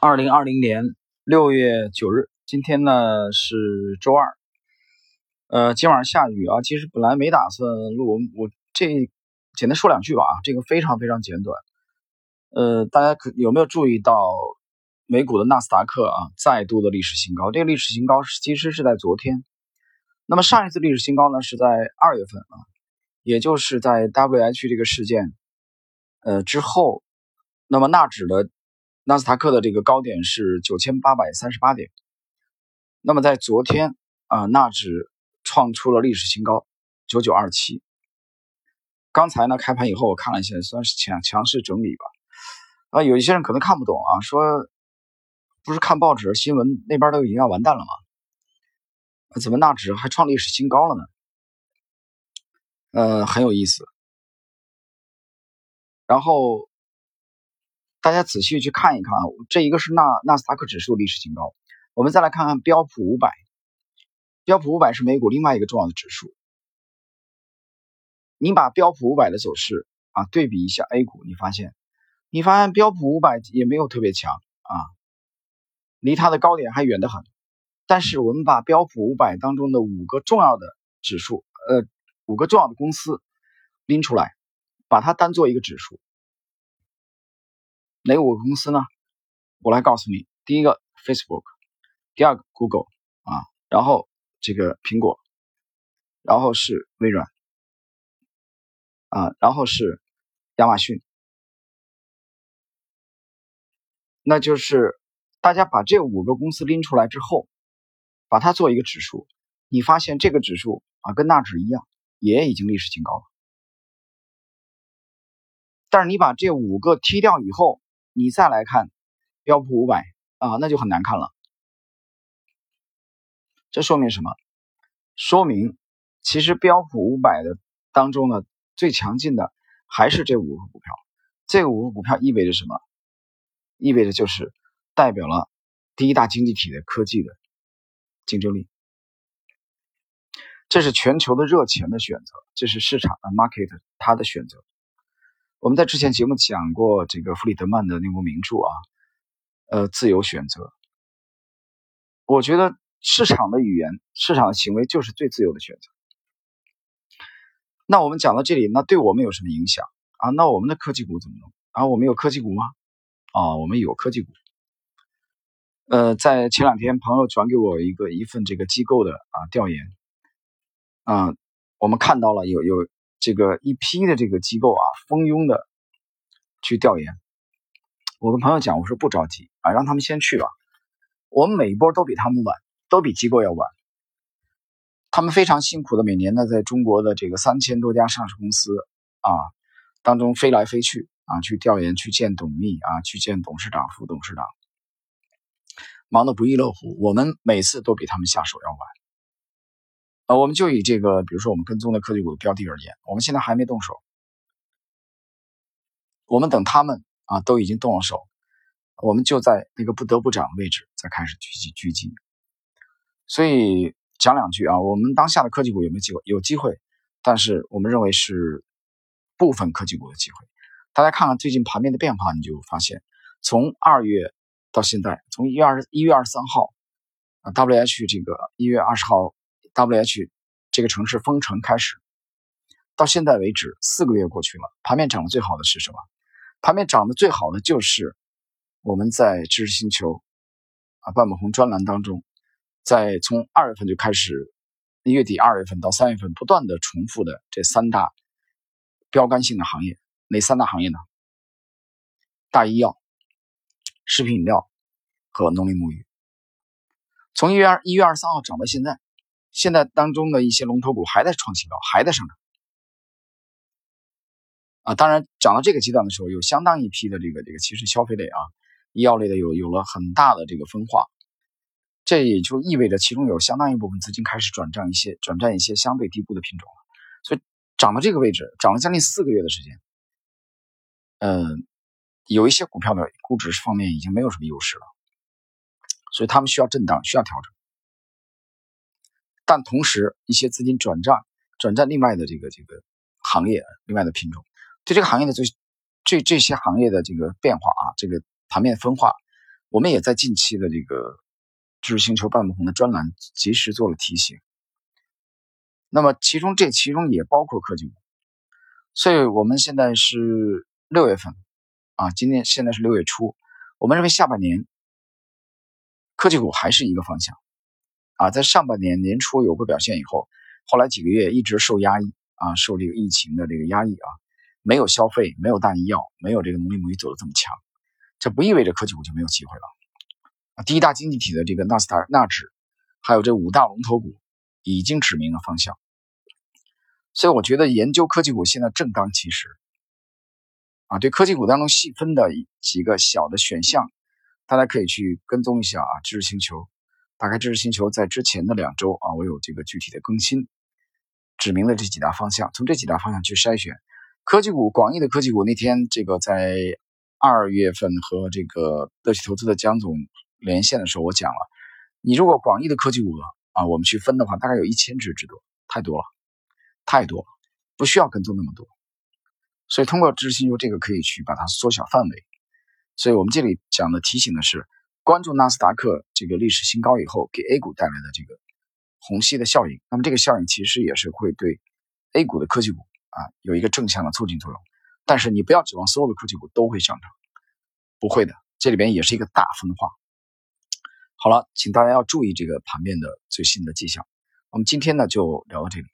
2020年6月9日，今天呢是周二，今晚下雨啊。其实本来没打算录，我这简单说两句吧，这个非常非常简短。大家有没有注意到美股的纳斯达克啊再度的历史新高？这个历史新高其实是在昨天，那么上一次历史新高呢是在2月份啊，也就是在 WH 这个事件之后，那么纳斯达克的这个高点是9838点，那么在昨天纳指创出了历史新高9927。刚才呢开盘以后我看了一下，算是强势整理吧。有一些人可能看不懂啊，说不是看报纸新闻那边都已经要完蛋了吗？怎么纳指还创历史新高了呢？很有意思。然后大家仔细去看一看啊，这一个是纳斯达克指数历史新高。我们再来看看标普500，标普500是美股另外一个重要的指数。你把标普500的走势对比一下 A 股，你发现标普500也没有特别强离它的高点还远得很。但是我们把标普500当中的5个重要的公司拎出来，把它单做一个指数。哪5个公司呢？我来告诉你，第一个 Facebook， 第二个 Google 然后这个苹果，然后是微软然后是亚马逊。那就是大家把这5个公司拎出来之后，把它做一个指数，你发现这个指数跟纳指一样，也已经历史新高了。但是你把这5个踢掉以后，你再来看标普500那就很难看了。这说明什么？说明其实标普500的当中呢，最强劲的还是这5个股票。这5个股票意味着什么？意味着就是代表了第一大经济体的科技的竞争力。这是全球的热钱的选择，这是市场的 market 它的选择。我们在之前节目讲过这个弗里德曼的那部名著自由选择。我觉得市场的语言、市场的行为就是最自由的选择。那我们讲到这里，那对我们有什么影响那我们的科技股怎么弄我们有科技股吗？我们有科技股。在前两天朋友转给我一份这个机构的调研我们看到了有这个一批的这个机构蜂拥的去调研。我跟朋友讲，我说不着急让他们先去吧。我们每一波都比他们晚，都比机构要晚。他们非常辛苦的每年呢，在中国的这个3000多家上市公司当中飞来飞去去调研，去见董秘去见董事长、副董事长，忙得不亦乐乎。我们每次都比他们下手要晚。我们就以这个，比如说我们跟踪的科技股的标的而言，我们现在还没动手，我们等他们都已经动了手，我们就在那个不得不涨的位置再开始狙击。所以讲两句我们当下的科技股有没有机会？有机会，但是我们认为是部分科技股的机会。大家看看最近盘面的变化，你就发现从2月到现在，从1月23号WH 这个1月20号WH 这个城市封城开始，到现在为止4个月过去了，盘面涨得最好的是什么？盘面涨得最好的就是我们在知识星球半亩红专栏当中，在从2月份就开始，1月底、2月份到3月份不断的重复的这3大标杆性的行业。哪3大行业呢？大医药、食品饮料和农林牧渔。从1月23号涨到现在，现在当中的一些龙头股还在创新高，还在上涨当然涨到这个阶段的时候，有相当一批的这个其实消费类医药类的有了很大的这个分化，这也就意味着其中有相当一部分资金开始转战一些相对低估的品种了。所以涨到这个位置，涨了将近4个月的时间，有一些股票的估值方面已经没有什么优势了，所以他们需要震荡，需要调整。但同时一些资金转战另外的这个行业，另外的品种，对这个行业的这些行业的这个变化这个盘面分化我们也在近期的这个知识星球半亩红的专栏及时做了提醒，那么其中也包括科技股，所以我们现在是6月份啊，今天现在是6月初，我们认为下半年科技股还是一个方向啊，在上半年年初有过表现以后，后来几个月一直受压抑啊，受这个疫情的这个压抑啊，没有消费，没有大医药，没有这个农林牧渔走得这么强，这不意味着科技股就没有机会了。第一大经济体的这个纳指，还有这5大龙头股已经指明了方向，所以我觉得研究科技股现在正当其时啊，对科技股当中细分的几个小的选项，大家可以去跟踪一下啊。知识星球，大概知识星球在之前的2周啊，我有这个具体的更新，指明了这几大方向，从这几大方向去筛选科技股。广义的科技股那天这个在2月份和这个乐奇投资的江总连线的时候，我讲了，你如果广义的科技股啊，我们去分的话，大概有1000只之多，太多了，不需要跟踪那么多。所以通过知识星球这个可以去把它缩小范围。所以我们这里讲的提醒的是，关注纳斯达克这个历史新高以后给 A 股带来的这个虹吸的效应，那么这个效应其实也是会对 A 股的科技股啊有一个正向的促进作用。但是你不要指望所有的科技股都会上涨，不会的，这里边也是一个大分化。好了，请大家要注意这个盘面的最新的迹象。我们今天呢就聊到这里。